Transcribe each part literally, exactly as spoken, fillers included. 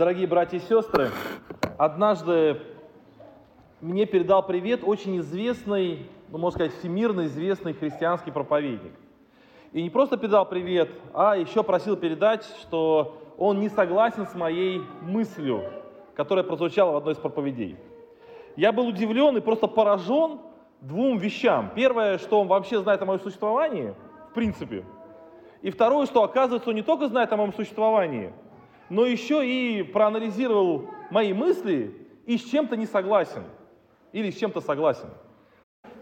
Дорогие братья и сестры, однажды мне передал привет очень известный, ну, можно сказать, всемирно известный христианский проповедник. И не просто передал привет, а еще просил передать, что он не согласен с моей мыслью, которая прозвучала в одной из проповедей. Я был удивлен и просто поражен двум вещам. Первое, что он вообще знает о моем существовании, в принципе. И второе, что, оказывается, он не только знает о моем существовании, но еще и проанализировал мои мысли и с чем-то не согласен. Или с чем-то согласен.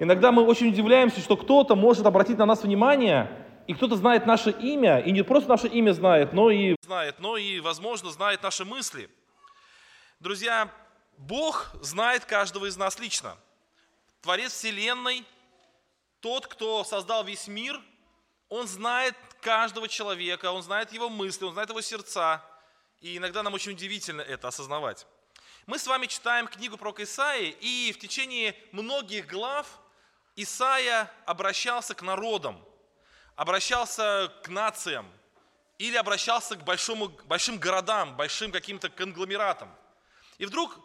Иногда мы очень удивляемся, что кто-то может обратить на нас внимание, и кто-то знает наше имя, и не просто наше имя знает, но и, знает, но и возможно, знает наши мысли. Друзья, Бог знает каждого из нас лично. Творец Вселенной, тот, кто создал весь мир, он знает каждого человека, он знает его мысли, он знает его сердца. И иногда нам очень удивительно это осознавать. Мы с вами читаем книгу пророка Исаии, и в течение многих глав Исаия обращался к народам, обращался к нациям или обращался к большому, большим городам, большим каким-то конгломератам. И вдруг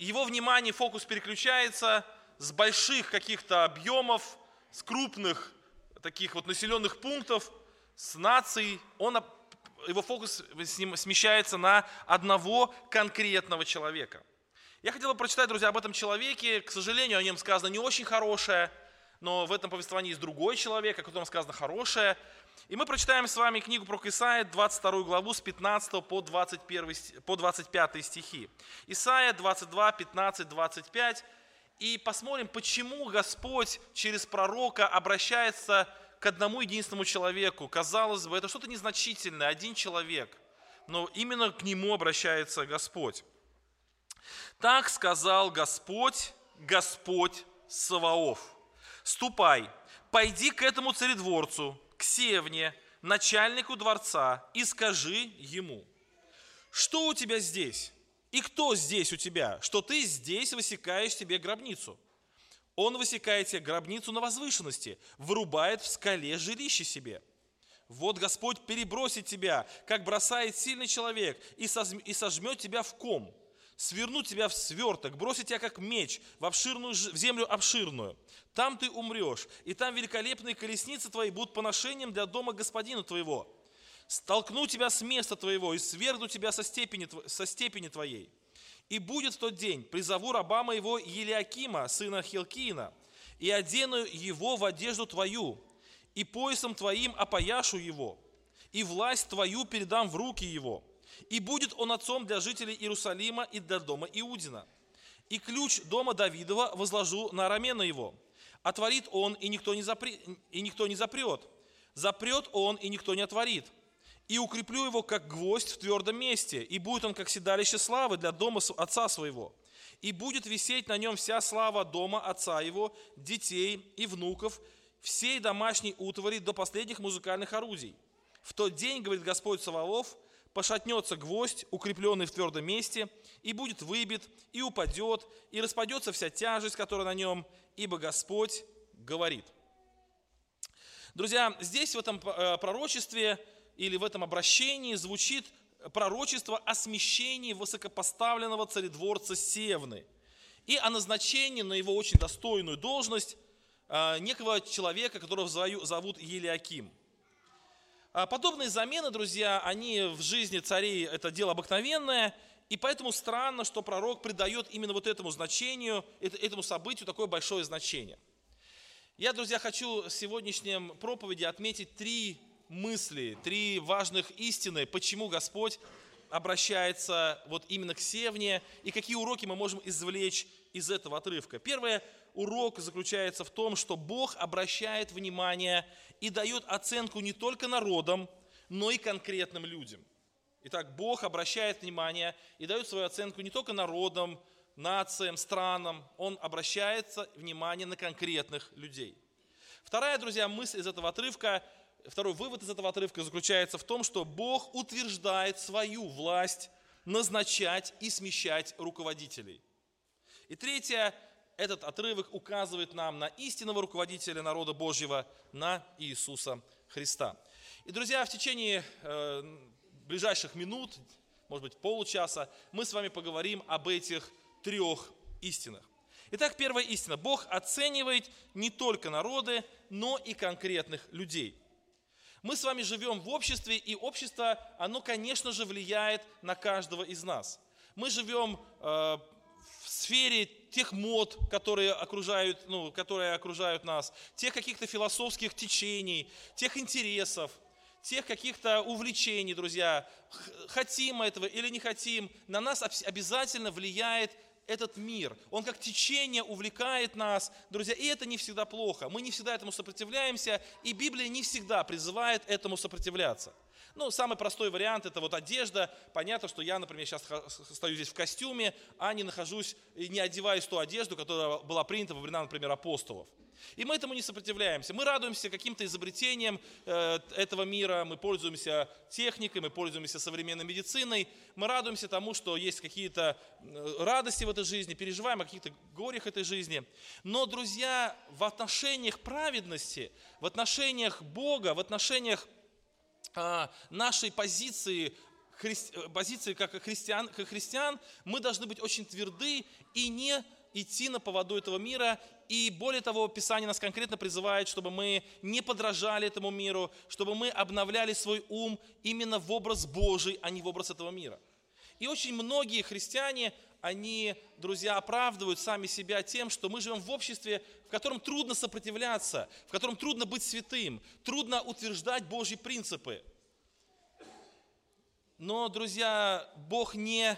его внимание, фокус переключается с больших каких-то объемов, с крупных таких вот населенных пунктов, с наций, он его фокус смещается на одного конкретного человека. Я хотел бы прочитать, друзья, об этом человеке. К сожалению, о нем сказано не очень хорошее, но в этом повествовании есть другой человек, о котором сказано хорошее. И мы прочитаем с вами книгу пророка Исаии, двадцать вторую главу, с пятнадцатого по, двадцать первый, по двадцать пятый стихи. Исаия двадцать два, пятнадцать, двадцать пять. И посмотрим, почему Господь через пророка обращается к одному единственному человеку. Казалось бы, это что-то незначительное, один человек. Но именно к нему обращается Господь. «Так сказал Господь, Господь Саваоф. Ступай, пойди к этому царедворцу, к Севне, начальнику дворца, и скажи ему, что у тебя здесь, и кто здесь у тебя, что ты здесь высекаешь себе гробницу. Он высекает себе гробницу на возвышенности, вырубает в скале жилище себе. Вот Господь перебросит тебя, как бросает сильный человек, и сожмет тебя в ком, свернут тебя в сверток, бросит тебя как меч в, обширную, в землю обширную. Там ты умрешь, и там великолепные колесницы твои будут поношением для дома господина твоего. Столкну тебя с места твоего и свергну тебя со степени, со степени твоей. И будет в тот день, призову раба моего Елиакима, сына Хелкиина, и одену его в одежду твою, и поясом твоим опояшу его, и власть твою передам в руки его. И будет он отцом для жителей Иерусалима и для дома Иудина. И ключ дома Давидова возложу на рамена его. Отворит он, и никто не запрет, и никто не запрет. Запрет он, и никто не отворит. И укреплю его, как гвоздь в твердом месте, и будет он, как седалище славы для дома отца своего. И будет висеть на нем вся слава дома отца его, детей и внуков, всей домашней утвари до последних музыкальных орудий. В тот день, говорит Господь Саваоф, пошатнется гвоздь, укрепленный в твердом месте, и будет выбит, и упадет, и распадется вся тяжесть, которая на нем, ибо Господь говорит». Друзья, здесь в этом пророчестве или в этом обращении звучит пророчество о смещении высокопоставленного царедворца Севны и о назначении на его очень достойную должность некого человека, которого зовут Елиаким. Подобные замены, друзья, они в жизни царей это дело обыкновенное, и поэтому странно, что пророк придает именно вот этому значению, этому событию такое большое значение. Я, друзья, хочу в сегодняшнем проповеди отметить три мысли, три важных истины, почему Господь обращается вот именно к Севне, и какие уроки мы можем извлечь из этого отрывка. Первый урок заключается в том, что Бог обращает внимание и дает оценку не только народам, но и конкретным людям. Итак, Бог обращает внимание и дает свою оценку не только народам, нациям, странам, Он обращается внимание на конкретных людей. Вторая, друзья, мысль из этого отрывка – Второй вывод из этого отрывка заключается в том, что Бог утверждает свою власть назначать и смещать руководителей. И третье, этот отрывок указывает нам на истинного руководителя народа Божьего, на Иисуса Христа. И, друзья, в течение э, ближайших минут может быть, получаса, мы с вами поговорим об этих трех истинах. Итак, первая истина. Бог оценивает не только народы, но и конкретных людей. Мы с вами живем в обществе, и общество, оно, конечно же, влияет на каждого из нас. Мы живем э, в сфере тех мод, которые окружают, ну, которые окружают нас, тех каких-то философских течений, тех интересов, тех каких-то увлечений, друзья. Хотим мы этого или не хотим, на нас обязательно влияет этот мир, он как течение увлекает нас, друзья, и это не всегда плохо. Мы не всегда этому сопротивляемся, и Библия не всегда призывает этому сопротивляться. Ну, самый простой вариант – это вот одежда. Понятно, что я, например, сейчас стою здесь в костюме, а не нахожусь и не одеваюсь в ту одежду, которая была принята во времена, например, апостолов. И мы этому не сопротивляемся. Мы радуемся каким-то изобретениям э, этого мира, мы пользуемся техникой, мы пользуемся современной медициной, мы радуемся тому, что есть какие-то радости в этой жизни, переживаем о каких-то горях этой жизни. Но, друзья, в отношениях праведности, в отношениях Бога, в отношениях э, нашей позиции, хри... позиции как христиан, как христиан, мы должны быть очень тверды и не идти на поводу этого мира. И более того, Писание нас конкретно призывает, чтобы мы не подражали этому миру, чтобы мы обновляли свой ум именно в образ Божий, а не в образ этого мира. И очень многие христиане, они, друзья, оправдывают сами себя тем, что мы живем в обществе, в котором трудно сопротивляться, в котором трудно быть святым, трудно утверждать Божьи принципы. Но, друзья, Бог не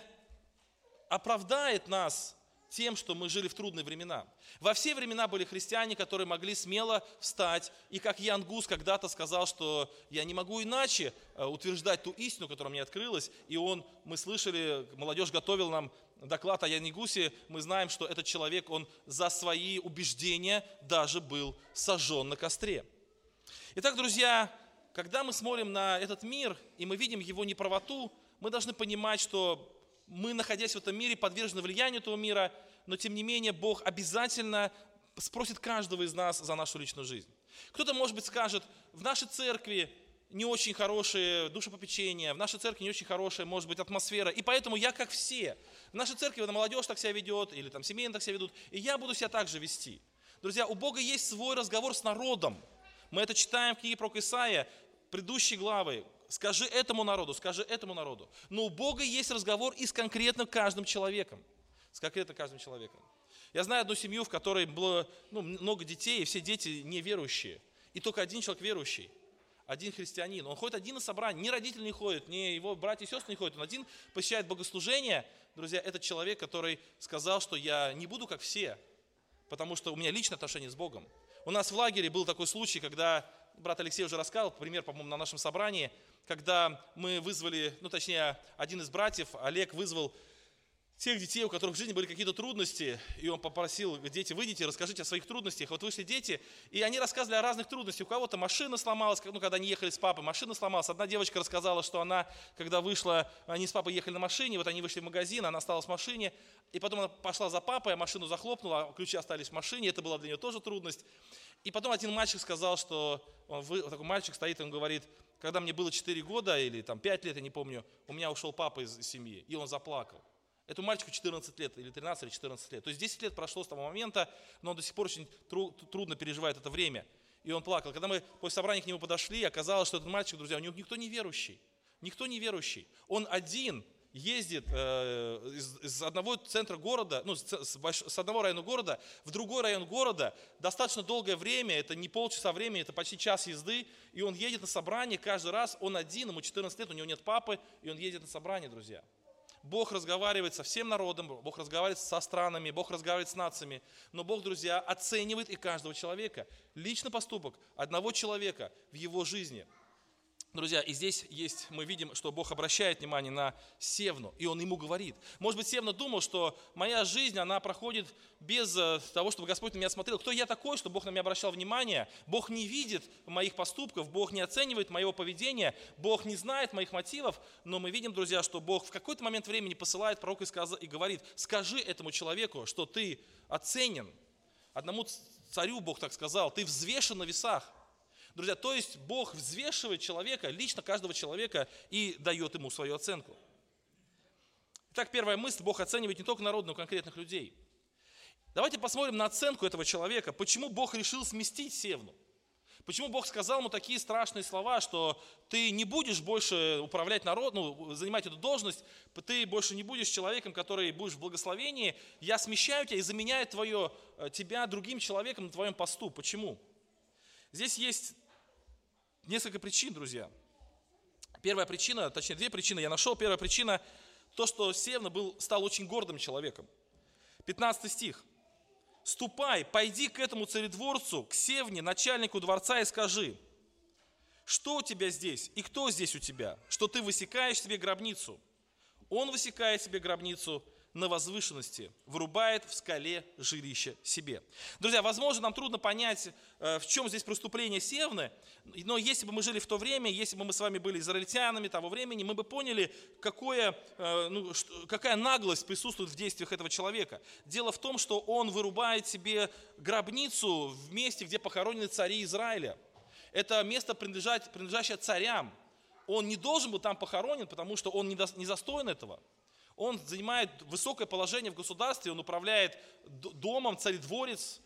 оправдает нас тем, что мы жили в трудные времена. Во все времена были христиане, которые могли смело встать, и как Ян Гус когда-то сказал, что я не могу иначе утверждать ту истину, которая мне открылась, и он, мы слышали, молодежь готовила нам доклад о Яне Гусе, мы знаем, что этот человек, он за свои убеждения даже был сожжен на костре. Итак, друзья, когда мы смотрим на этот мир, и мы видим его неправоту, мы должны понимать, что мы, находясь в этом мире, подвержены влиянию этого мира, но тем не менее Бог обязательно спросит каждого из нас за нашу личную жизнь. Кто-то, может быть, скажет, в нашей церкви не очень хорошее душепопечение, в нашей церкви не очень хорошая, может быть, атмосфера, и поэтому я как все. В нашей церкви молодежь так себя ведет, или там семейные так себя ведут, и я буду себя так же вести. Друзья, у Бога есть свой разговор с народом. Мы это читаем в книге пророка Исаия, предыдущие главы. Скажи этому народу, скажи этому народу. Но у Бога есть разговор и с конкретно каждым человеком. С конкретно каждым человеком. Я знаю одну семью, в которой было ну, много детей, и все дети неверующие. И только один человек верующий, один христианин. Он ходит один на собрание, ни родители не ходят, ни его братья и сестры не ходят. Он один посещает богослужение. Друзья, этот человек, который сказал, что я не буду как все, потому что у меня личное отношение с Богом. У нас в лагере был такой случай, когда брат Алексей уже рассказал, пример, по-моему, на нашем собрании, когда мы вызвали, ну точнее, один из братьев, Олег, вызвал тех детей, у которых в жизни были какие-то трудности, и он попросил, дети, выйдите, расскажите о своих трудностях. Вот вышли дети, и они рассказывали о разных трудностях. У кого-то машина сломалась, ну, когда они ехали с папой, машина сломалась. Одна девочка рассказала, что она, когда вышла, они с папой ехали на машине, вот они вышли в магазин, она осталась в машине, и потом она пошла за папой, а машину захлопнула, а ключи остались в машине, это была для нее тоже трудность. И потом один мальчик сказал, что, он, такой мальчик стоит, он говорит, когда мне было четыре года или там, пять лет, я не помню, у меня ушел папа из семьи, и он заплакал. Этому мальчику четырнадцать лет, или тринадцать, или четырнадцать лет. То есть десять лет прошло с того момента, но он до сих пор очень тру- трудно переживает это время. И он плакал. Когда мы после собрания к нему подошли, оказалось, что этот мальчик, друзья, у него никто не верующий. Никто не верующий. Он один ездит э, из, из одного центра города, ну, с, больш- с одного района города в другой район города достаточно долгое время, это не полчаса времени, это почти час езды, и он едет на собрание каждый раз, он один, ему четырнадцать лет, у него нет папы, и он едет на собрание, друзья. Бог разговаривает со всем народом, Бог разговаривает со странами, Бог разговаривает с нациями, но Бог, друзья, оценивает и каждого человека. Личный поступок одного человека в его жизни. Друзья, и здесь есть, мы видим, что Бог обращает внимание на Севну, и Он ему говорит. Может быть, Севна думал, что моя жизнь, она проходит без того, чтобы Господь на меня смотрел. Кто я такой, что Бог на меня обращал внимание? Бог не видит моих поступков, Бог не оценивает моего поведения, Бог не знает моих мотивов, но мы видим, друзья, что Бог в какой-то момент времени посылает пророка и говорит, скажи этому человеку, что ты оценен. Одному царю Бог так сказал, ты взвешен на весах. Друзья, то есть Бог взвешивает человека, лично каждого человека, и дает ему свою оценку. Итак, первая мысль, Бог оценивает не только народ, но и конкретных людей. Давайте посмотрим на оценку этого человека. Почему Бог решил сместить Севну? Почему Бог сказал ему такие страшные слова, что ты не будешь больше управлять народом, ну, занимать эту должность, ты больше не будешь человеком, который будешь в благословении, я смещаю тебя и заменяю твое, тебя другим человеком на твоем посту. Почему? Здесь есть несколько причин, друзья. Первая причина, точнее две причины я нашел. Первая причина, то, что Севна был, стал очень гордым человеком. пятнадцатый стих. «Ступай, пойди к этому царедворцу, к Севне, начальнику дворца, и скажи, что у тебя здесь и кто здесь у тебя, что ты высекаешь себе гробницу. Он высекает себе гробницу на возвышенности, вырубает в скале жилище себе». Друзья, возможно, нам трудно понять, в чем здесь преступление Севны, но если бы мы жили в то время, если бы мы с вами были израильтянами того времени, мы бы поняли, какое, ну, какая наглость присутствует в действиях этого человека. Дело в том, что он вырубает себе гробницу в месте, где похоронены цари Израиля. Это место, принадлежащее царям. Он не должен был там похоронен, потому что он не достоин этого. Он занимает высокое положение в государстве, он управляет домом, царедворец.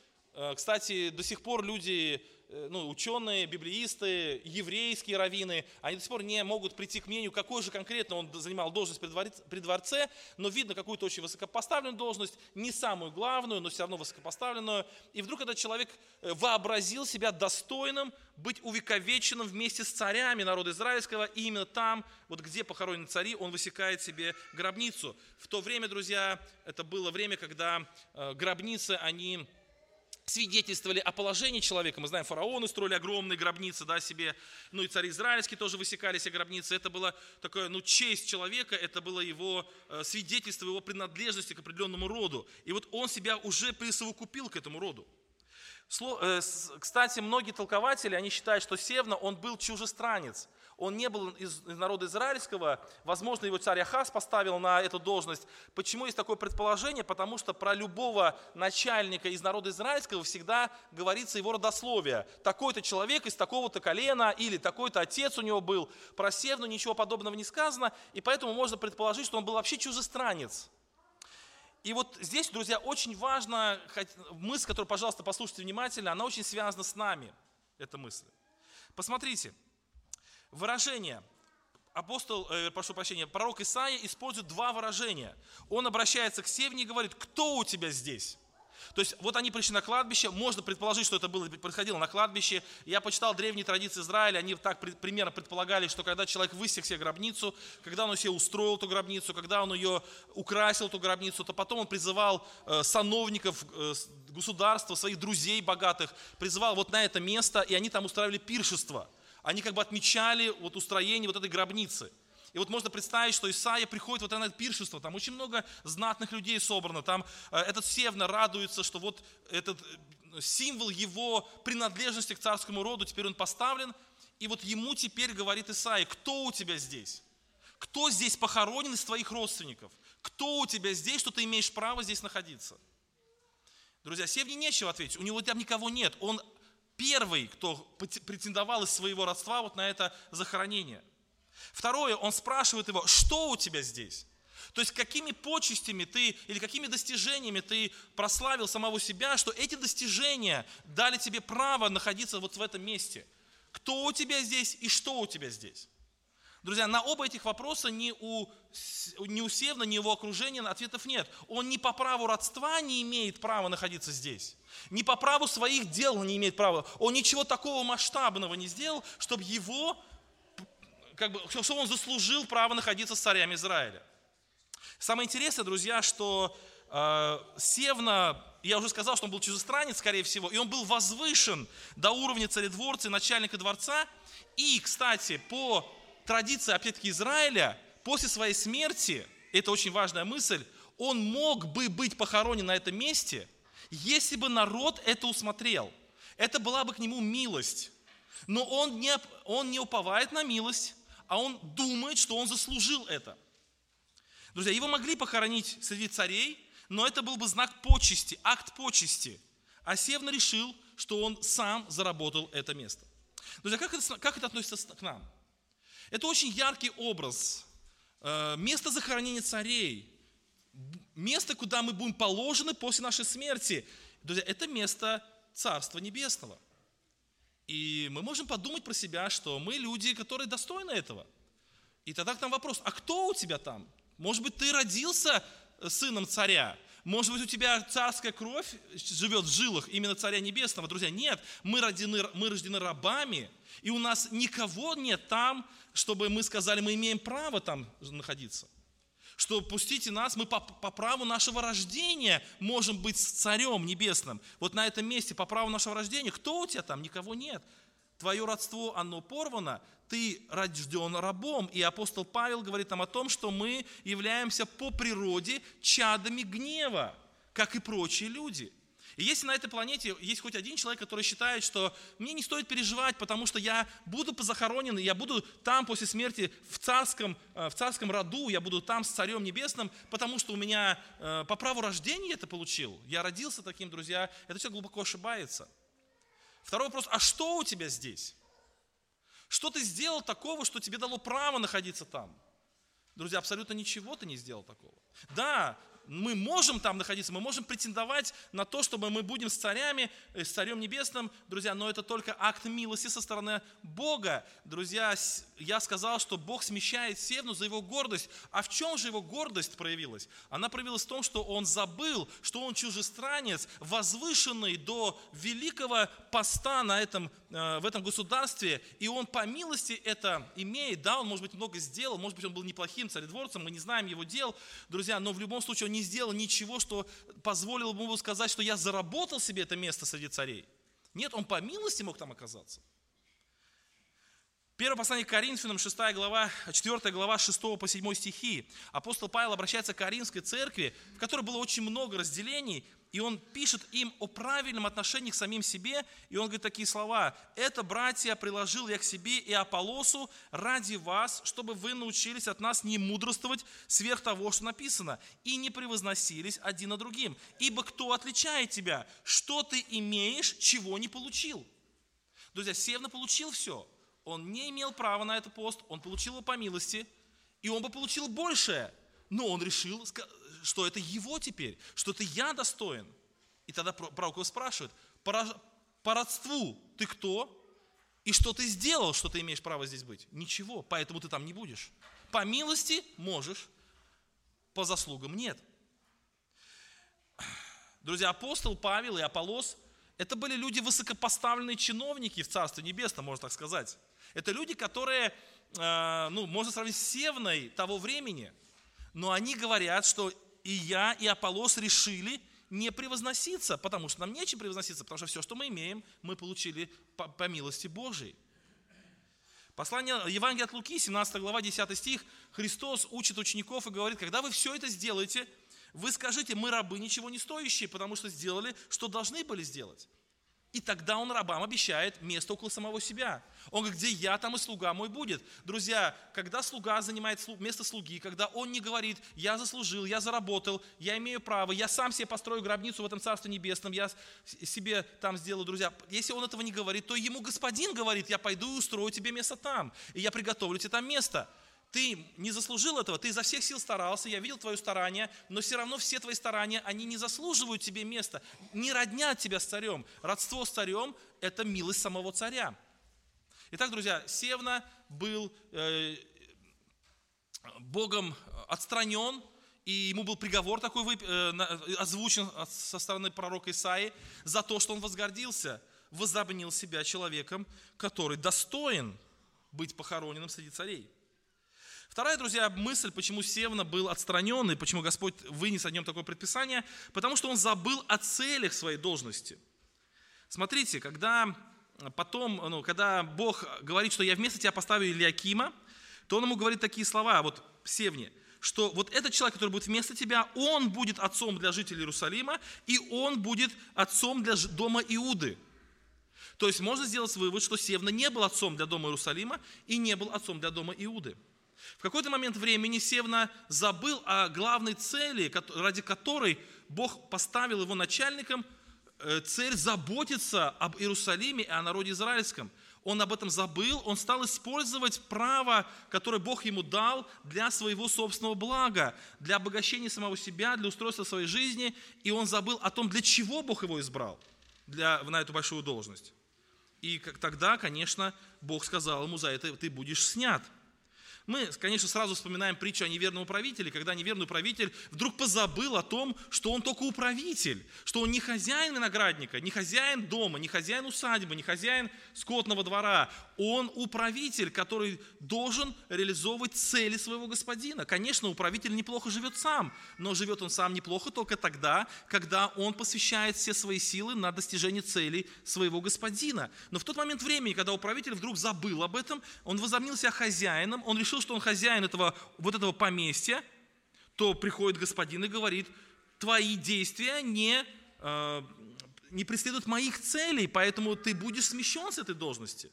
Кстати, до сих пор люди, ну, ученые, библеисты, еврейские раввины, они до сих пор не могут прийти к мнению, какой же конкретно он занимал должность при дворце, но видно какую-то очень высокопоставленную должность, не самую главную, но все равно высокопоставленную. И вдруг этот человек вообразил себя достойным быть увековеченным вместе с царями народа израильского, и именно там, вот где похоронены цари, он высекает себе гробницу. В то время, друзья, это было время, когда гробницы, они... свидетельствовали о положении человека. Мы знаем, фараоны строили огромные гробницы, да, себе, ну и цари израильские тоже высекали себе гробницы. Это была такая, ну, честь человека, это было его э, свидетельство, его принадлежности к определенному роду. И вот он себя уже присовокупил к этому роду. Сло, э, с, кстати, многие толкователи, они считают, что Севна, он был чужестранец. Он не был из, из народа израильского, возможно, его царь Ахаз поставил на эту должность. Почему есть такое предположение? Потому что про любого начальника из народа израильского всегда говорится его родословие. Такой-то человек из такого-то колена, или такой-то отец у него был. Про Севну ничего подобного не сказано, и поэтому можно предположить, что он был вообще чужестранец. И вот здесь, друзья, очень важна мысль, которую, пожалуйста, послушайте внимательно, она очень связана с нами, эта мысль. Посмотрите. Выражение. Апостол, э, прошу прощения, пророк Исаия использует два выражения. Он обращается к Севне и говорит, кто у тебя здесь? То есть вот они пришли на кладбище, можно предположить, что это было, происходило на кладбище. Я почитал древние традиции Израиля, они так примерно предполагали, что когда человек высек себе гробницу, когда он себе устроил эту гробницу, когда он ее украсил, эту гробницу, то потом он призывал э, сановников э, государства, своих друзей богатых, призывал вот на это место, и они там устраивали пиршество. Они как бы отмечали вот устроение вот этой гробницы. И вот можно представить, что Исаия приходит вот на это пиршество, там очень много знатных людей собрано, там э, этот Севна радуется, что вот этот символ его принадлежности к царскому роду, теперь он поставлен, и вот ему теперь говорит Исаия, кто у тебя здесь? Кто здесь похоронен из твоих родственников? Кто у тебя здесь, что ты имеешь право здесь находиться? Друзья, Севне нечего ответить, у него там никого нет, он... первый, кто претендовал из своего родства вот на это захоронение. Второе, он спрашивает его, что у тебя здесь? То есть какими почестями ты или какими достижениями ты прославил самого себя, что эти достижения дали тебе право находиться вот в этом месте? Кто у тебя здесь и что у тебя здесь? Друзья, на оба этих вопроса ни у, ни у Севна, ни его окружения ответов нет. Он ни по праву родства не имеет права находиться здесь, ни по праву своих дел не имеет права. Он ничего такого масштабного не сделал, чтобы его, как бы, чтобы он заслужил право находиться с царями Израиля. Самое интересное, друзья, что э, Севна, я уже сказал, что он был чужестранец, скорее всего, и он был возвышен до уровня царедворца и начальника дворца. И, кстати, по... традиция, опять-таки, Израиля, после своей смерти, это очень важная мысль, он мог бы быть похоронен на этом месте, если бы народ это усмотрел. Это была бы к нему милость. Но он не, он не уповает на милость, а он думает, что он заслужил это. Друзья, его могли похоронить среди царей, но это был бы знак почести, акт почести. А Севна решил, что он сам заработал это место. Друзья, как это, как это относится к нам? Это очень яркий образ. Место захоронения царей, место, куда мы будем положены после нашей смерти. Друзья, это место Царства Небесного. И мы можем подумать про себя, что мы люди, которые достойны этого. И тогда к нам вопрос, а кто у тебя там? Может быть, ты родился сыном царя? Может быть, у тебя царская кровь живет в жилах именно Царя Небесного? Друзья, нет, мы рождены, мы рождены рабами, и у нас никого нет там, чтобы мы сказали, мы имеем право там находиться. Что пустите нас, мы по, по праву нашего рождения можем быть Царем Небесным. Вот на этом месте, по праву нашего рождения, кто у тебя там? Никого нет. Твое родство, оно порвано, ты рожден рабом. И апостол Павел говорит нам о том, что мы являемся по природе чадами гнева, как и прочие люди. И если на этой планете есть хоть один человек, который считает, что мне не стоит переживать, потому что я буду позахоронен, я буду там после смерти в царском, в царском роду, я буду там с Царем Небесным, потому что у меня по праву рождения это получил, я родился таким, друзья, это все глубоко ошибается. Второй вопрос, а что у тебя здесь? Что ты сделал такого, что тебе дало право находиться там? Друзья, абсолютно ничего ты не сделал такого. Да, мы можем там находиться, мы можем претендовать на то, чтобы мы будем с царями, с Царем Небесным, друзья, но это только акт милости со стороны Бога. Друзья, я сказал, что Бог смещает Севну за его гордость. А в чем же его гордость проявилась? Она проявилась в том, что он забыл, что он чужестранец, возвышенный до великого поста на этом, в этом государстве, и он по милости это имеет, да, он, может быть, много сделал, может быть, он был неплохим царедворцем, мы не знаем его дел, друзья, но в любом случае он не сделал ничего, что позволило бы ему сказать, что я заработал себе это место среди царей. Нет, он по милости мог там оказаться. Первое послание к Коринфянам, шестая глава, четвёртая глава, с шестого по седьмой стихи. Апостол Павел обращается к Коринфской церкви, в которой было очень много разделений, и он пишет им о правильном отношении к самим себе, и он говорит такие слова. «Это, братья, приложил я к себе и Аполлосу ради вас, чтобы вы научились от нас не мудрствовать сверх того, что написано, и не превозносились один над другим. Ибо кто отличает тебя? Что ты имеешь, чего не получил?» Друзья, Севна получил все. Он не имел права на этот пост, он получил его по милости, и он бы получил большее. Но он решил, что это его теперь, что это я достоин. И тогда пророк спрашивает, по родству ты кто? И что ты сделал, что ты имеешь право здесь быть? Ничего, поэтому ты там не будешь. По милости можешь, по заслугам нет. Друзья, апостол Павел и Аполлос, это были люди высокопоставленные чиновники в Царстве Небесном, можно так сказать. Это люди, которые, ну, можно сравнить с Севной того времени, но они говорят, что и я, и Аполлос решили не превозноситься, потому что нам нечем превозноситься, потому что все, что мы имеем, мы получили по, по милости Божией. Послание Евангелия от Луки, семнадцатая глава, десятый стих, Христос учит учеников и говорит, когда вы все это сделаете, вы скажите, мы рабы ничего не стоящие, потому что сделали, что должны были сделать. И тогда он рабам обещает место около самого себя. Он говорит, где я, там и слуга мой будет. Друзья, когда слуга занимает место слуги, когда он не говорит, я заслужил, я заработал, я имею право, я сам себе построю гробницу в этом Царстве Небесном, я себе там сделаю, друзья. Если он этого не говорит, то ему господин говорит, я пойду и устрою тебе место там, и я приготовлю тебе там место. Ты не заслужил этого, ты изо всех сил старался, я видел твои старания, но все равно все твои старания, они не заслуживают тебе места, не роднят тебя с царем. Родство с царем – это милость самого царя. Итак, друзья, Севна был э, Богом отстранен, и ему был приговор такой вып... э, озвучен со стороны пророка Исаии за то, что он возгордился, возобнил себя человеком, который достоин быть похороненным среди царей. Вторая, друзья, мысль, почему Севна был отстранен и почему Господь вынес о нем такое предписание, потому что он забыл о целях своей должности. Смотрите, когда потом, ну, когда Бог говорит, что я вместо тебя поставлю Елиакима, то он ему говорит такие слова, вот Севне, что вот этот человек, который будет вместо тебя, он будет отцом для жителей Иерусалима, и он будет отцом для дома Иуды. То есть можно сделать вывод, что Севна не был отцом для дома Иерусалима и не был отцом для дома Иуды. В какой-то момент времени Севна забыл о главной цели, ради которой Бог поставил его начальником, цель заботиться об Иерусалиме и о народе израильском. он об этом забыл, он стал использовать право, которое Бог ему дал для своего собственного блага, для обогащения самого себя, для устройства своей жизни, и он забыл о том, для чего Бог его избрал для, на эту большую должность. И как тогда, конечно, Бог сказал ему: за это ты будешь снят. Мы, конечно, сразу вспоминаем притчу о неверном управителе, когда неверный управитель вдруг позабыл о том, что он только управитель, что он не хозяин виноградника, не хозяин дома, не хозяин усадьбы, не хозяин скотного двора. Он управитель, который должен реализовывать цели своего господина. Конечно, управитель неплохо живет сам, но живет он сам неплохо только тогда, когда он посвящает все свои силы на достижение целей своего господина. Но в тот момент времени, когда управитель вдруг забыл об этом, он возомнил себя хозяином, он решил, что он хозяин этого, вот этого поместья, то приходит господин и говорит: твои действия не, э, не преследуют моих целей, поэтому ты будешь смещен с этой должности.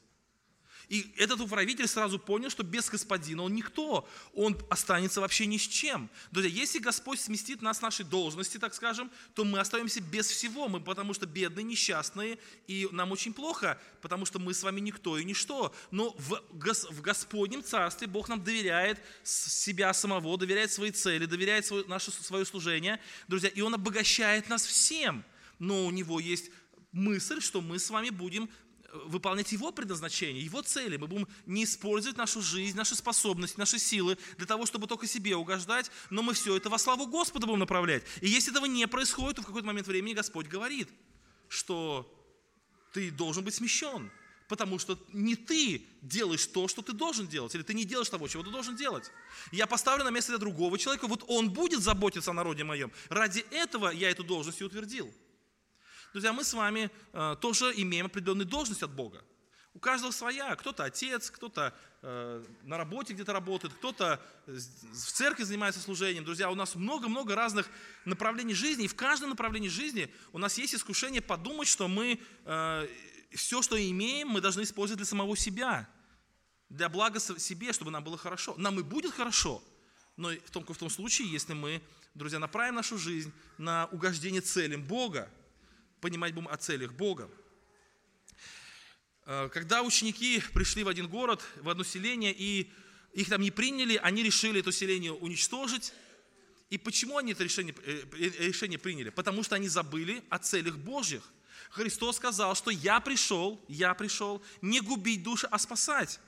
И этот управитель сразу понял, что без господина он никто, он останется вообще ни с чем. Друзья, если Господь сместит нас с нашей должности, так скажем, то мы остаемся без всего, мы потому что бедные, несчастные, и нам очень плохо, потому что мы с вами никто и ничто. Но в, Гос- в Господнем Царстве Бог нам доверяет себя самого, доверяет свои цели, доверяет свое, наше, свое служение, друзья, и Он обогащает нас всем. Но у Него есть мысль, что мы с вами будем выполнять Его предназначение, Его цели. Мы будем не использовать нашу жизнь, наши способности, наши силы для того, чтобы только себе угождать, но мы все это во славу Господа будем направлять. И если этого не происходит, то в какой-то момент времени Господь говорит, что ты должен быть смещен, потому что не ты делаешь то, что ты должен делать, или ты не делаешь того, чего ты должен делать. Я поставлю на место для другого человека, вот он будет заботиться о народе моем. Ради этого я эту должность и утвердил. Друзья, мы с вами э, тоже имеем определенную должность от Бога. У каждого своя. Кто-то отец, кто-то э, на работе где-то работает, кто-то в церкви занимается служением. Друзья, у нас много-много разных направлений жизни. И в каждом направлении жизни у нас есть искушение подумать, что мы э, все, что имеем, мы должны использовать для самого себя. Для блага себе, чтобы нам было хорошо. Нам и будет хорошо. Но в том, в том случае, если мы, друзья, направим нашу жизнь на угождение целям Бога, понимать будем о целях Бога. Когда ученики пришли в один город, в одно селение, и их там не приняли, они решили это селение уничтожить. И почему они это решение, решение приняли? Потому что они забыли о целях Божьих. Христос сказал, что «Я пришел, я пришел не губить души, а спасать».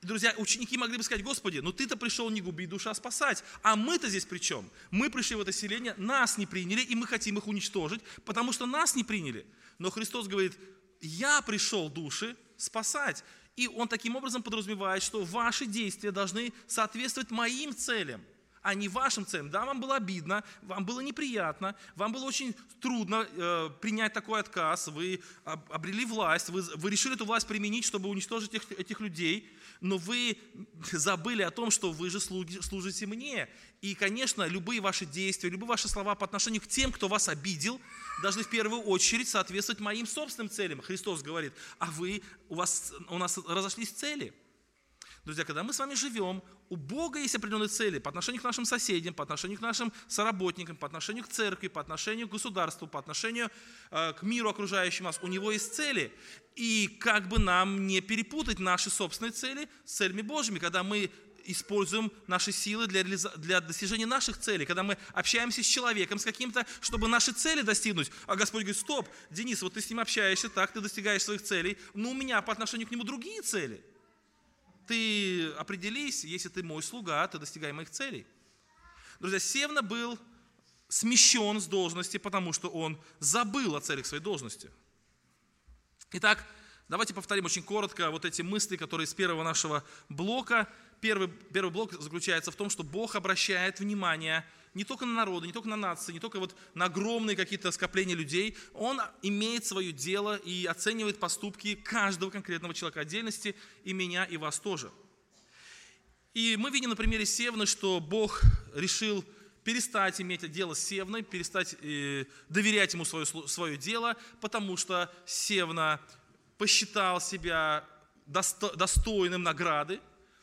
Друзья, ученики могли бы сказать: Господи, ну ты-то пришел не губить душу, а спасать. А мы-то здесь при чем? Мы пришли в это селение, нас не приняли, и мы хотим их уничтожить, потому что нас не приняли. Но Христос говорит: я пришел души спасать. И Он таким образом подразумевает, что ваши действия должны соответствовать моим целям, а не вашим целям. Да, вам было обидно, вам было неприятно, вам было очень трудно э, принять такой отказ, вы обрели власть, вы, вы решили эту власть применить, чтобы уничтожить этих, этих людей, но вы забыли о том, что вы же слуги, служите мне. И, конечно, любые ваши действия, любые ваши слова по отношению к тем, кто вас обидел, должны в первую очередь соответствовать моим собственным целям. Христос говорит: а вы, у вас, у нас разошлись цели. Друзья, когда мы с вами живем, у Бога есть определенные цели по отношению к нашим соседям, по отношению к нашим соработникам, по отношению к церкви, по отношению к государству, по отношению э, к миру окружающему нас. У Него есть цели. И как бы нам не перепутать наши собственные цели с целями Божьими, когда мы используем наши силы для, для достижения наших целей, когда мы общаемся с человеком, с каким-то, чтобы наши цели достигнуть. А Господь говорит: стоп, Денис, вот ты с ним общаешься так, ты достигаешь своих целей, но у меня по отношению к нему другие цели. Ты определись, если ты мой слуга, ты достигай моих целей. Друзья, Севна был смещен с должности, потому что он забыл о целях своей должности. Итак, давайте повторим очень коротко вот эти мысли, которые из первого нашего блока. Первый, первый блок заключается в том, что Бог обращает внимание не только на народы, не только на нации, не только вот на огромные какие-то скопления людей. Он имеет свое дело и оценивает поступки каждого конкретного человека отдельности, и меня, и вас тоже. И мы видим на примере Севны, что Бог решил перестать иметь дело с Севной, перестать э, доверять ему свое, свое дело, потому что Севна посчитал себя досто, достойным награды.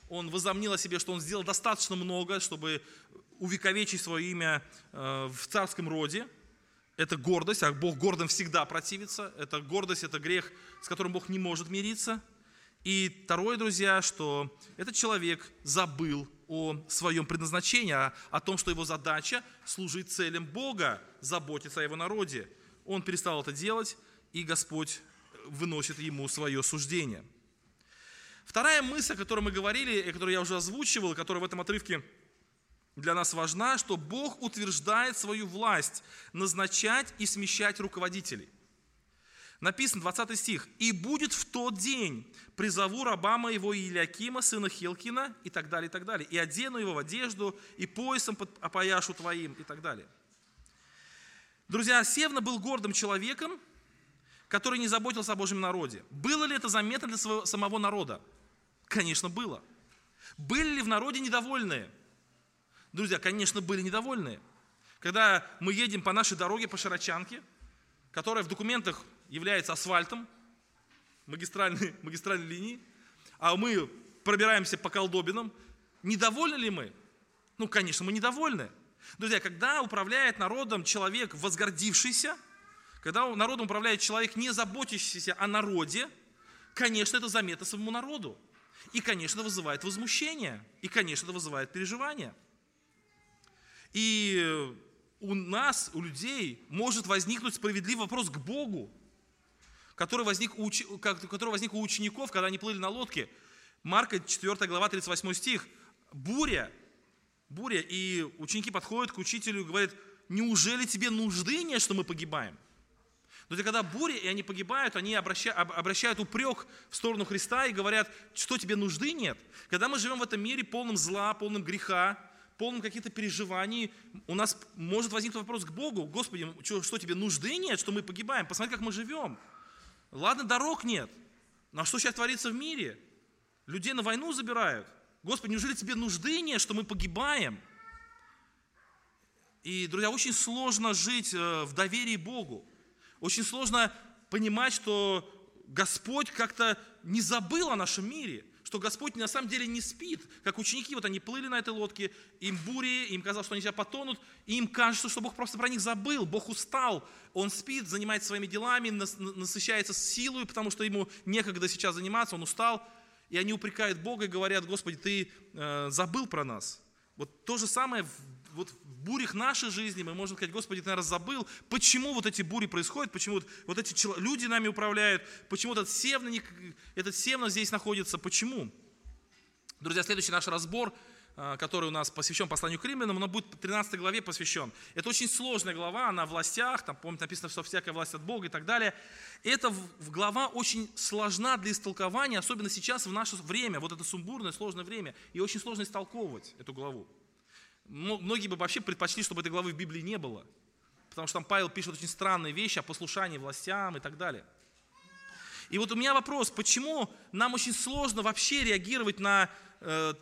Он возомнил о себе, что он сделал достаточно много, чтобы увековечить свое имя в царском роде. Это гордость, а Бог гордым всегда противится. Это гордость, это грех, с которым Бог не может мириться. И второе, друзья, что этот человек забыл о своем предназначении, о, о том, что его задача служить целям Бога, заботиться о его народе. Он перестал это делать, и Господь выносит ему свое суждение. Вторая мысль, о которой мы говорили, и которую я уже озвучивал, и которая в этом отрывке для нас важна, что Бог утверждает свою власть назначать и смещать руководителей. Написано, двадцатый стих. «И будет в тот день, призову раба моего Елиакима, сына Хелкиина», и так далее, и так далее. «И одену его в одежду, и поясом опояшу твоим», и так далее. Друзья, Севна был гордым человеком, который не заботился о Божьем народе. Было ли это заметно для своего, самого народа? Конечно, было. Были ли в народе недовольные? Друзья, конечно, были недовольные. Когда мы едем по нашей дороге, по Широчанке, которая в документах является асфальтом, магистральной, магистральной линии, а мы пробираемся по колдобинам, недовольны ли мы? Ну, конечно, мы недовольны. Друзья, когда управляет народом человек возгордившийся, когда народом управляет человек, не заботящийся о народе, конечно, это заметно самому народу. И, конечно, вызывает возмущение. И, конечно, это вызывает переживания. И у нас, у людей, может возникнуть справедливый вопрос к Богу, который возник у, уч... который возник у учеников, когда они плыли на лодке. Марка четвёртая глава, тридцать восьмой стих. Буря. Буря. И ученики подходят к учителю и говорят: «Неужели тебе нужды нет, что мы погибаем?» Но когда буря, и они погибают, они обращают, обращают упрек в сторону Христа и говорят: что тебе нужды нет? Когда мы живем в этом мире полном зла, полном греха, полном каких-то переживаний, у нас может возникнуть вопрос к Богу: Господи, что, что тебе нужды нет, что мы погибаем? Посмотри, как мы живем. Ладно, дорог нет. Но что сейчас творится в мире? Людей на войну забирают. Господи, неужели тебе нужды нет, что мы погибаем? И, друзья, очень сложно жить в доверии Богу. Очень сложно понимать, что Господь как-то не забыл о нашем мире, что Господь на самом деле не спит, как ученики, вот они плыли на этой лодке, им бури, им казалось, что они сейчас потонут, и им кажется, что Бог просто про них забыл, Бог устал, Он спит, занимается своими делами, насыщается силой, потому что Ему некогда сейчас заниматься, Он устал, и они упрекают Бога и говорят: Господи, Ты э, забыл про нас. Вот то же самое вот в бурях нашей жизни мы можем сказать: Господи, Ты, наверное, забыл, почему вот эти бури происходят, почему вот, вот эти люди нами управляют, почему этот Севна, этот Севна здесь находится, почему? Друзья, следующий наш разбор, который у нас посвящен посланию к Римлянам, он будет тринадцатой главе посвящен. Это очень сложная глава, она о властях, там, помните, написано, что всякая власть от Бога и так далее. Эта глава очень сложна для истолкования, особенно сейчас в наше время, вот это сумбурное, сложное время, и очень сложно истолковывать эту главу. Многие бы вообще предпочли, чтобы этой главы в Библии не было, потому что там Павел пишет очень странные вещи о послушании властям и так далее. И вот у меня вопрос, почему нам очень сложно вообще реагировать на э,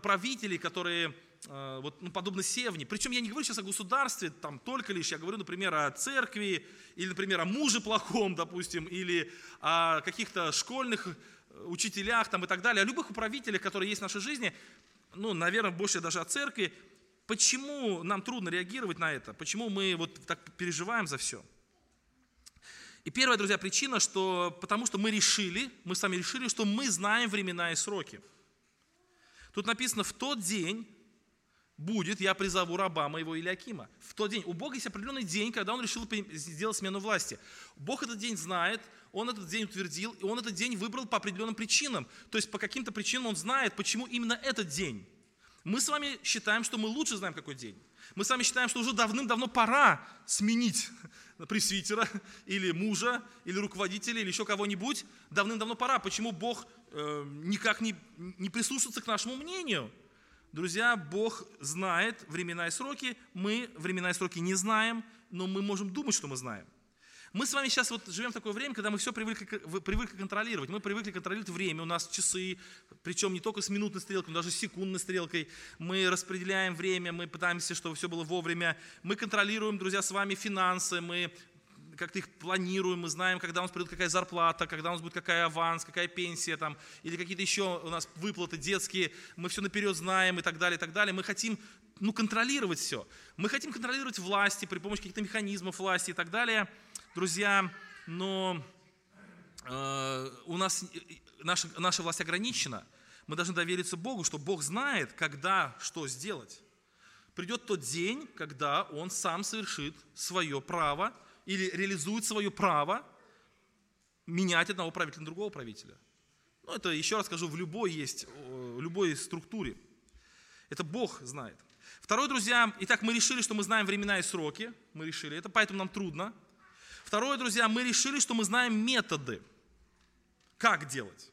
правителей, которые э, вот, ну, подобны Севне. Причем я не говорю сейчас о государстве, там, только лишь, я говорю, например, о церкви, или, например, о муже плохом, допустим, или о каких-то школьных учителях там, и так далее, о любых управителях, которые есть в нашей жизни, ну, наверное, больше даже о церкви. Почему нам трудно реагировать на это? Почему мы вот так переживаем за все? И первая, друзья, причина, что потому что мы решили, мы сами решили, что мы знаем времена и сроки. Тут написано: в тот день будет, я призову раба моего Елиакима. В тот день. У Бога есть определенный день, когда Он решил сделать смену власти. Бог этот день знает, Он этот день утвердил, и Он этот день выбрал по определенным причинам. То есть по каким-то причинам Он знает, почему именно этот день. Мы с вами считаем, что мы лучше знаем, какой день. Мы с вами считаем, что уже давным-давно пора сменить пресвитера, или мужа, или руководителя, или еще кого-нибудь. Давным-давно пора. Почему Бог э, никак не, не прислушивается к нашему мнению? Друзья, Бог знает времена и сроки. Мы времена и сроки не знаем, но мы можем думать, что мы знаем. Мы с вами сейчас вот живем в такое время, когда мы все привыкли, привыкли контролировать. Мы привыкли контролировать время, у нас часы, причем не только с минутной стрелкой, но даже с секундной стрелкой. Мы распределяем время, мы пытаемся, чтобы все было вовремя. Мы контролируем, друзья, с вами финансы, мы как-то их планируем, мы знаем, когда у нас придет какая зарплата, когда у нас будет какая аванс, какая пенсия, там, или какие-то еще у нас выплаты детские, мы все наперед знаем и так далее, и так далее. Мы хотим, ну, контролировать все. Мы хотим контролировать власти при помощи каких-то механизмов власти и так далее. Друзья, но э, у нас наша, наша власть ограничена, мы должны довериться Богу, что Бог знает, когда что сделать. Придет тот день, когда Он сам совершит свое право или реализует свое право менять одного правителя на другого правителя. Ну, это, еще раз скажу, в любой есть, в любой структуре. Это Бог знает. Второе, друзья, итак, мы решили, что мы знаем времена и сроки. Мы решили это, поэтому нам трудно. Второе, друзья, мы решили, что мы знаем методы, как делать.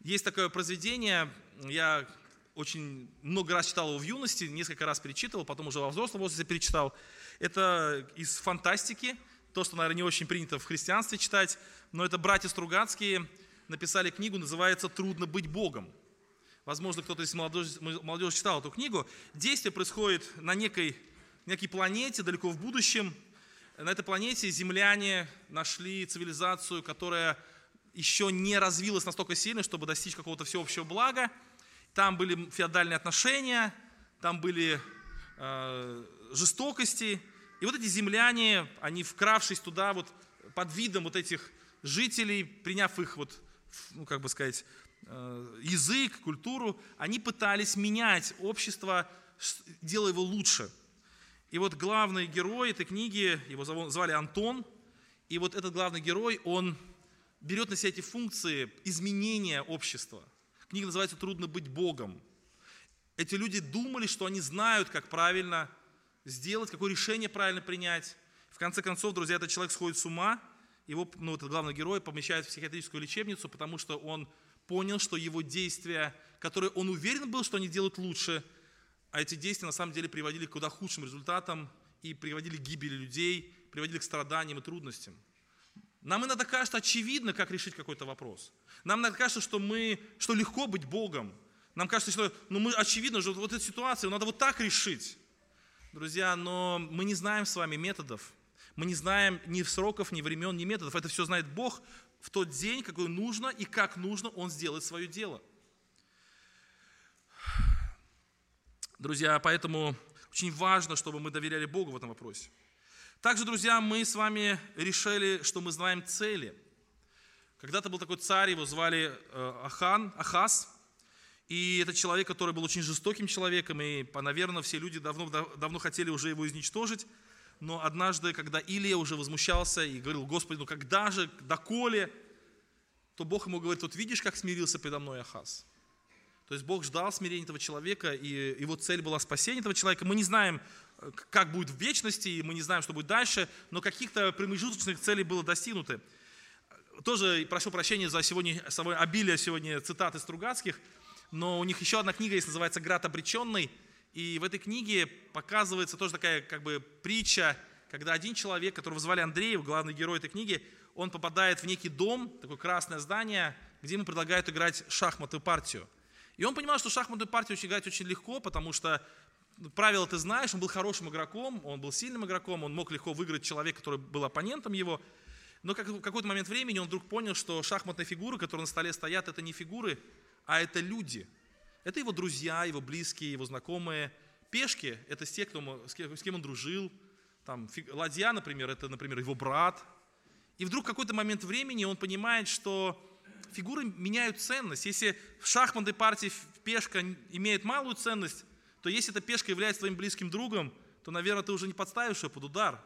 Есть такое произведение, я очень много раз читал его в юности, несколько раз перечитывал, потом уже во взрослом возрасте перечитал. Это из фантастики, то, что, наверное, не очень принято в христианстве читать, но это братья Стругацкие написали книгу, называется «Трудно быть Богом». Возможно, кто-то из молодежи, молодежи читал эту книгу. Действие происходит на некой, некой планете, далеко в будущем. На этой планете земляне нашли цивилизацию, которая еще не развилась настолько сильно, чтобы достичь какого-то всеобщего блага. Там были феодальные отношения, там были э, жестокости. И вот эти земляне, они, вкравшись туда вот под видом вот этих жителей, приняв их, вот, ну, как бы сказать, э, язык, культуру, они пытались менять общество, делая его лучше. И вот главный герой этой книги, его звали Антон, и вот этот главный герой, он берет на себя эти функции изменения общества. Книга называется «Трудно быть Богом». Эти люди думали, что они знают, как правильно сделать, какое решение правильно принять. В конце концов, друзья, этот человек сходит с ума, его, ну, этот главный герой помещает в психиатрическую лечебницу, потому что он понял, что его действия, которые он уверен был, что они делают лучше, а эти действия на самом деле приводили к куда худшим результатам и приводили к гибели людей, приводили к страданиям и трудностям. Нам иногда кажется очевидно, как решить какой-то вопрос. Нам иногда кажется, что, мы, что легко быть Богом. Нам кажется, что ну, мы, очевидно, что вот эту ситуацию надо вот так решить. Друзья, но мы не знаем с вами методов. Мы не знаем ни сроков, ни времен, ни методов. Это все знает Бог в тот день, какой нужно и как нужно Он сделает свое дело. Друзья, поэтому очень важно, чтобы мы доверяли Богу в этом вопросе. Также, друзья, мы с вами решили, что мы знаем цели. Когда-то был такой царь, его звали Ахан, Ахаз. И это человек, который был очень жестоким человеком. И, наверное, все люди давно, давно хотели уже его изничтожить. Но однажды, когда Илия уже возмущался и говорил: «Господи, ну когда же, доколе?», то Бог ему говорит: «Вот видишь, как смирился предо мной Ахаз». То есть Бог ждал смирения этого человека, и его цель была спасение этого человека. Мы не знаем, как будет в вечности, мы не знаем, что будет дальше, но каких-то промежуточных целей было достигнуто. Тоже прошу прощения за сегодня, обилие сегодня цитат из Стругацких, но у них еще одна книга есть, называется «Град обреченный», и в этой книге показывается тоже такая как бы притча, когда один человек, которого звали Андреев, главный герой этой книги, он попадает в некий дом, такое красное здание, где ему предлагают играть шахматную партию. И он понимал, что шахматную партию играть очень легко, потому что правила ты знаешь, он был хорошим игроком, он был сильным игроком, он мог легко выиграть человека, который был оппонентом его. Но как, в какой-то момент времени он вдруг понял, что шахматные фигуры, которые на столе стоят, это не фигуры, а это люди. Это его друзья, его близкие, его знакомые. Пешки – это те, кто, с кем он дружил. Там, ладья, например, это, например, его брат. И вдруг в какой-то момент времени он понимает, что фигуры меняют ценность. Если в шахматной партии пешка имеет малую ценность, то если эта пешка является твоим близким другом, то, наверное, ты уже не подставишь ее под удар.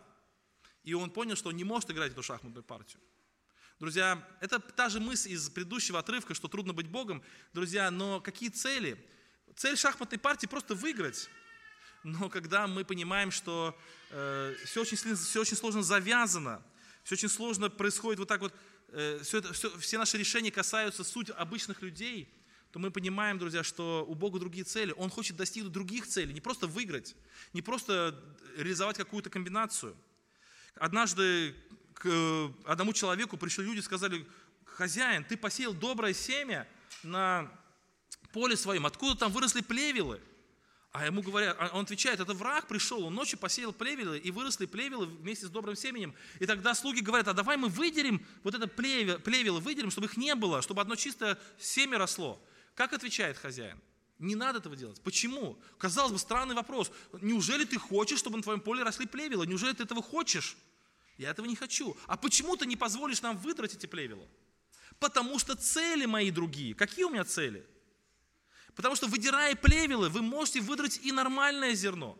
И он понял, что он не может играть эту шахматную партию. Друзья, это та же мысль из предыдущего отрывка, что трудно быть Богом. Друзья, но какие цели? Цель шахматной партии – просто выиграть. Но когда мы понимаем, что э, все, очень, все очень сложно завязано, все очень сложно происходит вот так вот, Все, это, все, все наши решения касаются сути обычных людей, то мы понимаем, друзья, что у Бога другие цели. Он хочет достигнуть других целей, не просто выиграть, не просто реализовать какую-то комбинацию. Однажды к одному человеку пришли люди и сказали: «Хозяин, ты посеял доброе семя на поле своем, откуда там выросли плевелы?» А ему говорят, он отвечает: «Это враг пришел, он ночью посеял плевелы, и выросли плевелы вместе с добрым семенем». И тогда слуги говорят: «А давай мы выдерем вот это плевелы, плевелы выдерем, чтобы их не было, чтобы одно чистое семя росло». Как отвечает хозяин? Не надо этого делать. Почему? Казалось бы, странный вопрос. Неужели ты хочешь, чтобы на твоем поле росли плевелы? Неужели ты этого хочешь? Я этого не хочу. А почему ты не позволишь нам выдрать эти плевелы? потому что цели мои другие. Какие у меня цели? Потому что, выдирая плевелы, вы можете выдрать и нормальное зерно.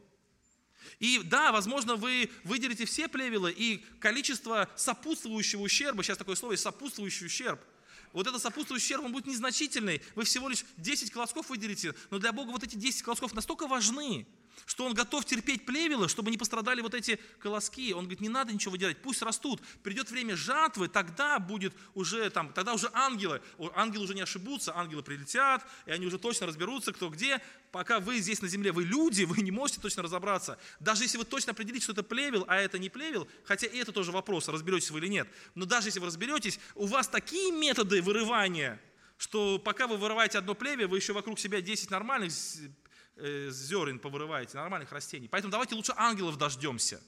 И да, возможно, вы выделите все плевелы, и количество сопутствующего ущерба, сейчас такое слово есть, сопутствующий ущерб, вот этот сопутствующий ущерб, он будет незначительный. Вы всего лишь десять колосков выделите, но для Бога вот эти десять колосков настолько важны, что Он готов терпеть плевелы, чтобы не пострадали вот эти колоски. Он говорит, не надо ничего выделять, пусть растут. Придет время жатвы, тогда будет уже там, тогда уже ангелы, ангелы уже не ошибутся, ангелы прилетят, и они уже точно разберутся, кто где. Пока вы здесь на земле, вы люди, вы не можете точно разобраться. Даже если вы точно определите, что это плевел, а это не плевел, хотя и это тоже вопрос, разберетесь вы или нет. Но даже если вы разберетесь, у вас такие методы вырывания, что пока вы вырываете одно плеве, вы еще вокруг себя десять нормальных зерен повырываете, нормальных растений. Поэтому давайте лучше ангелов дождемся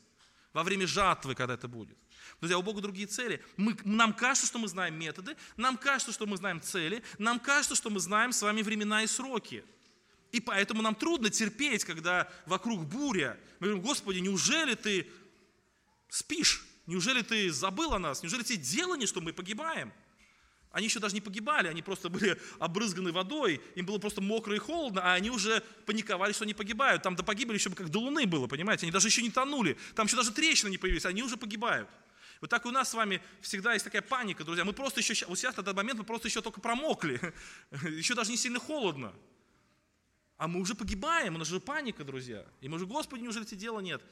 во время жатвы, когда это будет. Друзья, у Бога другие цели. Мы, нам кажется, что мы знаем методы, нам кажется, что мы знаем цели, нам кажется, что мы знаем с вами времена и сроки. И поэтому нам трудно терпеть, когда вокруг буря. Мы говорим, Господи, неужели ты спишь? Неужели ты забыл о нас? Неужели тебе дело не, что мы погибаем? Они еще даже не погибали, они просто были обрызганы водой, им было просто мокро и холодно, а они уже паниковали, что они погибают. Там до погибели еще как до луны было, понимаете? Они даже еще не тонули, там еще даже трещины не появились, они уже погибают. Вот так и у нас с вами всегда есть такая паника, друзья. Мы просто еще, вот сейчас на этот момент мы просто еще только промокли, еще даже не сильно холодно. А мы уже погибаем, у нас же паника, друзья. И мы же, Господи, неужели тебе дела нет?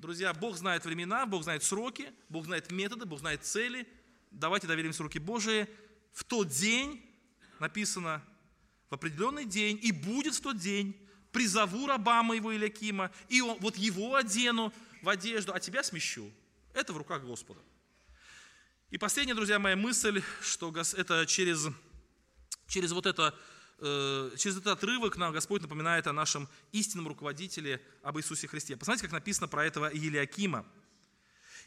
Друзья, Бог знает времена, Бог знает сроки, Бог знает методы, Бог знает цели. Давайте доверимся в руки Божии. В тот день, написано, в определенный день, и будет в тот день, призову раба моего Елиакима, и он, вот его одену в одежду, а тебя смещу. Это в руках Господа. И последняя, друзья, моя мысль, что это через, через, вот это, через этот отрывок нам Господь напоминает о нашем истинном руководителе, об Иисусе Христе. Посмотрите, как написано про этого Елиакима.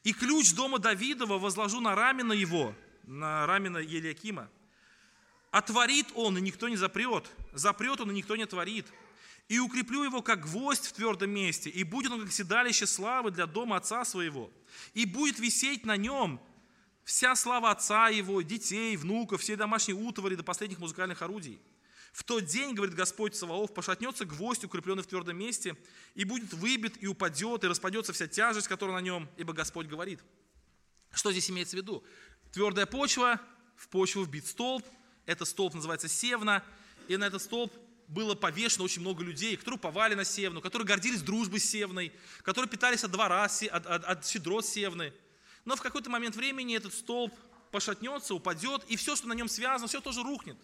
«И ключ дома Давидова возложу на рамена его». На рамена Елиакима. «Отворит он, и никто не запрет, запрет он, и никто не отворит. И укреплю его, как гвоздь в твердом месте, и будет он, как седалище славы для дома отца своего. И будет висеть на нем вся слава отца его, детей, внуков, всей домашней утвари до последних музыкальных орудий. В тот день, говорит Господь Саваоф, пошатнется гвоздь, укрепленный в твердом месте, и будет выбит, и упадет, и распадется вся тяжесть, которая на нем, ибо Господь говорит». Что здесь имеется в виду? Твердая почва, в почву вбит столб, этот столб называется Севна, и на этот столб было повешено очень много людей, которые повали на Севну, которые гордились дружбой с Севной, которые питались от двора, от, от, от щедрот Севны. Но в какой-то момент времени этот столб пошатнется, упадет, и все, что на нем связано, все тоже рухнет.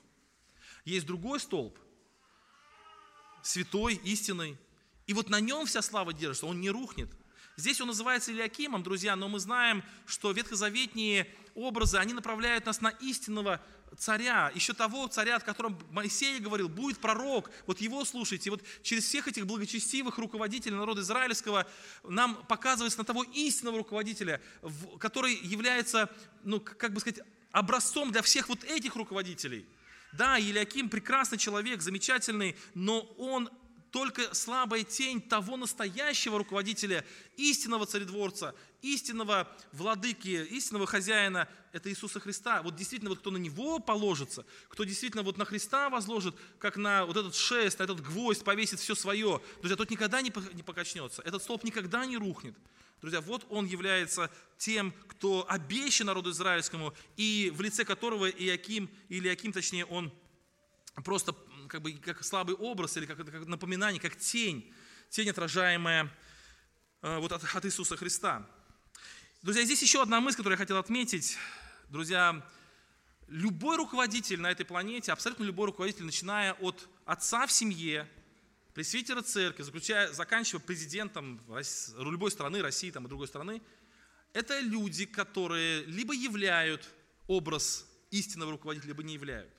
Есть другой столб, святой, истинный, и вот на нем вся слава держится, он не рухнет. Здесь он называется Елиакимом, друзья, но мы знаем, что ветхозаветние образы, они направляют нас на истинного царя, еще того царя, о котором Моисей говорил, будет пророк, вот его слушайте. Вот через всех этих благочестивых руководителей народа израильского нам показывается на того истинного руководителя, который является, ну, как бы сказать, образцом для всех вот этих руководителей. Да, Елиаким прекрасный человек, замечательный, но он только слабая тень того настоящего руководителя, истинного царедворца, истинного владыки, истинного хозяина, это Иисуса Христа. Вот действительно, вот кто на Него положится, кто действительно вот на Христа возложит, как на вот этот шест, на этот гвоздь повесит все свое, друзья, тот никогда не покачнется, этот столб никогда не рухнет. Друзья, вот он является тем, кто обещан народу израильскому, и в лице которого Елиаким, Елиаким, точнее, он просто как бы как слабый образ или как, как напоминание, как тень, тень, отражаемая э, вот от, от Иисуса Христа. Друзья, здесь еще одна мысль, которую я хотел отметить. Друзья, любой руководитель на этой планете, абсолютно любой руководитель, начиная от отца в семье, пресвитера церкви, заключая, заканчивая президентом любой страны, России там, и другой страны, это люди, которые либо являют образ истинного руководителя, либо не являют.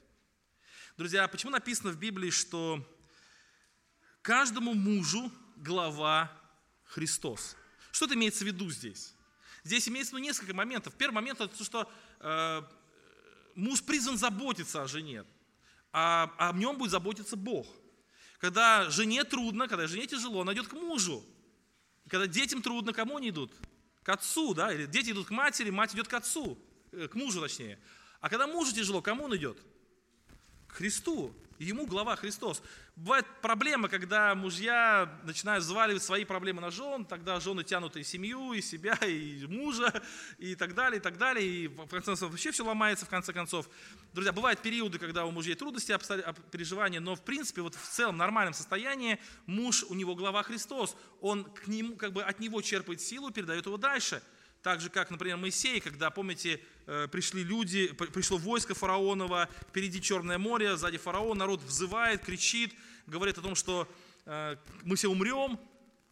Друзья, почему написано в Библии, что каждому мужу глава Христос? Что это имеется в виду здесь? Здесь имеется, ну, несколько моментов. Первый момент – это то, что э, муж призван заботиться о жене, а о нем будет заботиться Бог. Когда жене трудно, когда жене тяжело, она идет к мужу. И когда детям трудно, кому они идут? К отцу, да? Или дети идут к матери, мать идет к отцу, к мужу точнее. А когда мужу тяжело, кому он идет? К Христу. Ему глава Христос. Бывает проблема, когда мужья начинают взваливать свои проблемы на жен, тогда жены тянут и семью, и себя, и мужа, и так далее, и так далее. И в конце концов вообще все ломается, в конце концов. Друзья, бывают периоды, когда у мужей трудности, переживания, но в принципе вот в целом нормальном состоянии муж, у него глава Христос. Он к нему, как бы от него черпает силу, передает его дальше. Так же, как, например, Моисей, когда, помните, пришли люди, пришло войско фараонова, впереди Черное море, сзади фараон, народ взывает, кричит, говорит о том, что мы все умрем.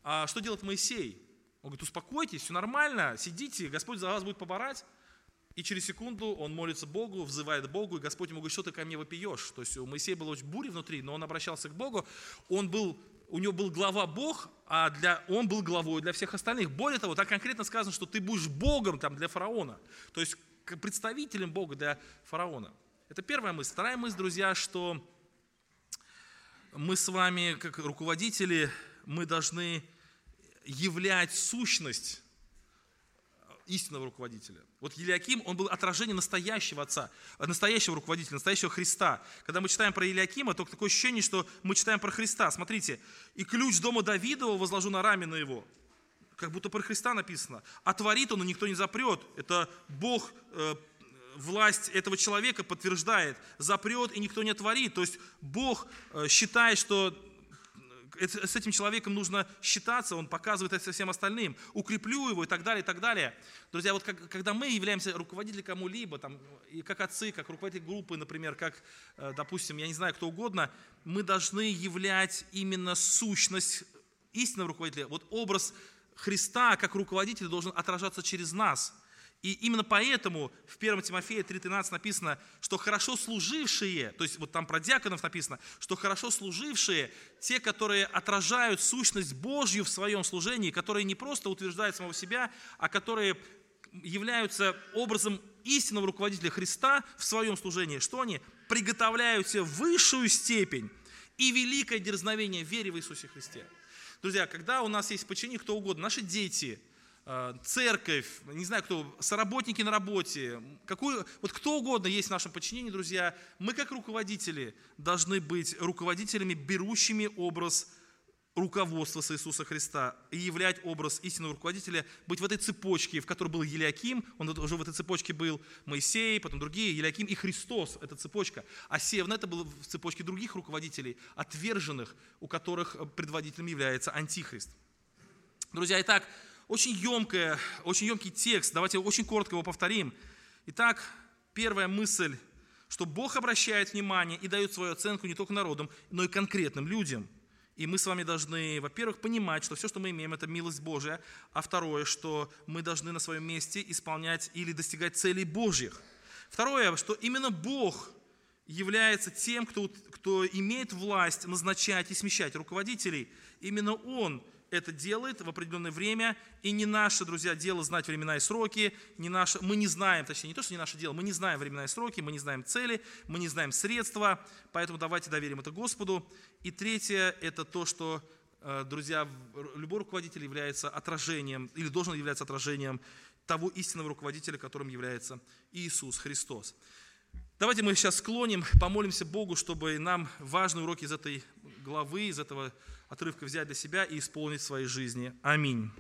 А что делает Моисей? Он говорит, успокойтесь, все нормально, сидите, Господь за вас будет поборать. И через секунду он молится Богу, взывает Богу, и Господь ему говорит, что ты ко мне вопиешь. То есть у Моисея было очень буря внутри, но он обращался к Богу, он был... У него был глава Бог, а для, он был главой для всех остальных. Более того, так конкретно сказано, что ты будешь Богом там, для фараона, то есть представителем Бога для фараона. Это первая мысль. Вторая мысль, друзья, что мы с вами, как руководители, мы должны являть сущность истинного руководителя. Вот Елиаким, он был отражением настоящего отца, настоящего руководителя, настоящего Христа. Когда мы читаем про Елиакима, то такое ощущение, что мы читаем про Христа. Смотрите, «И ключ дома Давидова возложу на рамена его». Как будто про Христа написано. «Отворит он, и никто не запрет». Это Бог, э, власть этого человека подтверждает. «Запрет, и никто не отворит». То есть Бог э, считает, что... С этим человеком нужно считаться, он показывает это всем остальным. Укреплю его и так далее, и так далее. Друзья, вот как, когда мы являемся руководителем кому-либо, там, и как отцы, как руководители группы, например, как, допустим, я не знаю, кто угодно, мы должны являть именно сущность истинного руководителя. Вот образ Христа как руководителя должен отражаться через нас. И именно поэтому в первое Тимофея три тринадцать написано, что хорошо служившие, то есть вот там про диаконов написано, что хорошо служившие, те, которые отражают сущность Божью в своем служении, которые не просто утверждают самого себя, а которые являются образом истинного руководителя Христа в своем служении, что они приготовляют себе высшую степень и великое дерзновение в вере в Иисусе Христе. Друзья, когда у нас есть подчинение кто угодно, наши дети, церковь, не знаю кто, соработники на работе, какой, вот кто угодно есть в нашем подчинении, друзья, мы как руководители должны быть руководителями, берущими образ руководства с Иисуса Христа и являть образ истинного руководителя, быть в этой цепочке, в которой был Елиаким, он уже в этой цепочке был Моисей, потом другие, Елиаким и Христос, эта цепочка, а Севна это был в цепочке других руководителей, отверженных, у которых предводителем является Антихрист. Друзья, итак, Очень, емкое, очень емкий текст, давайте очень коротко его повторим. Итак, первая мысль, что Бог обращает внимание и дает свою оценку не только народам, но и конкретным людям. И мы с вами должны, во-первых, понимать, что все, что мы имеем, это милость Божия, а второе, что мы должны на своем месте исполнять или достигать целей Божьих. Второе, что именно Бог является тем, кто, кто имеет власть назначать и смещать руководителей. Именно Он это делает в определенное время, и не наше, друзья, дело знать времена и сроки, не наше, мы не знаем, точнее, не то, что не наше дело, мы не знаем времена и сроки, мы не знаем цели, мы не знаем средства, поэтому давайте доверим это Господу. И третье, это то, что, друзья, любой руководитель является отражением, или должен являться отражением того истинного руководителя, которым является Иисус Христос. Давайте мы сейчас склоним, помолимся Богу, чтобы нам важные уроки из этой главы, из этого отрывка взять для себя и исполнить в своей жизни. Аминь.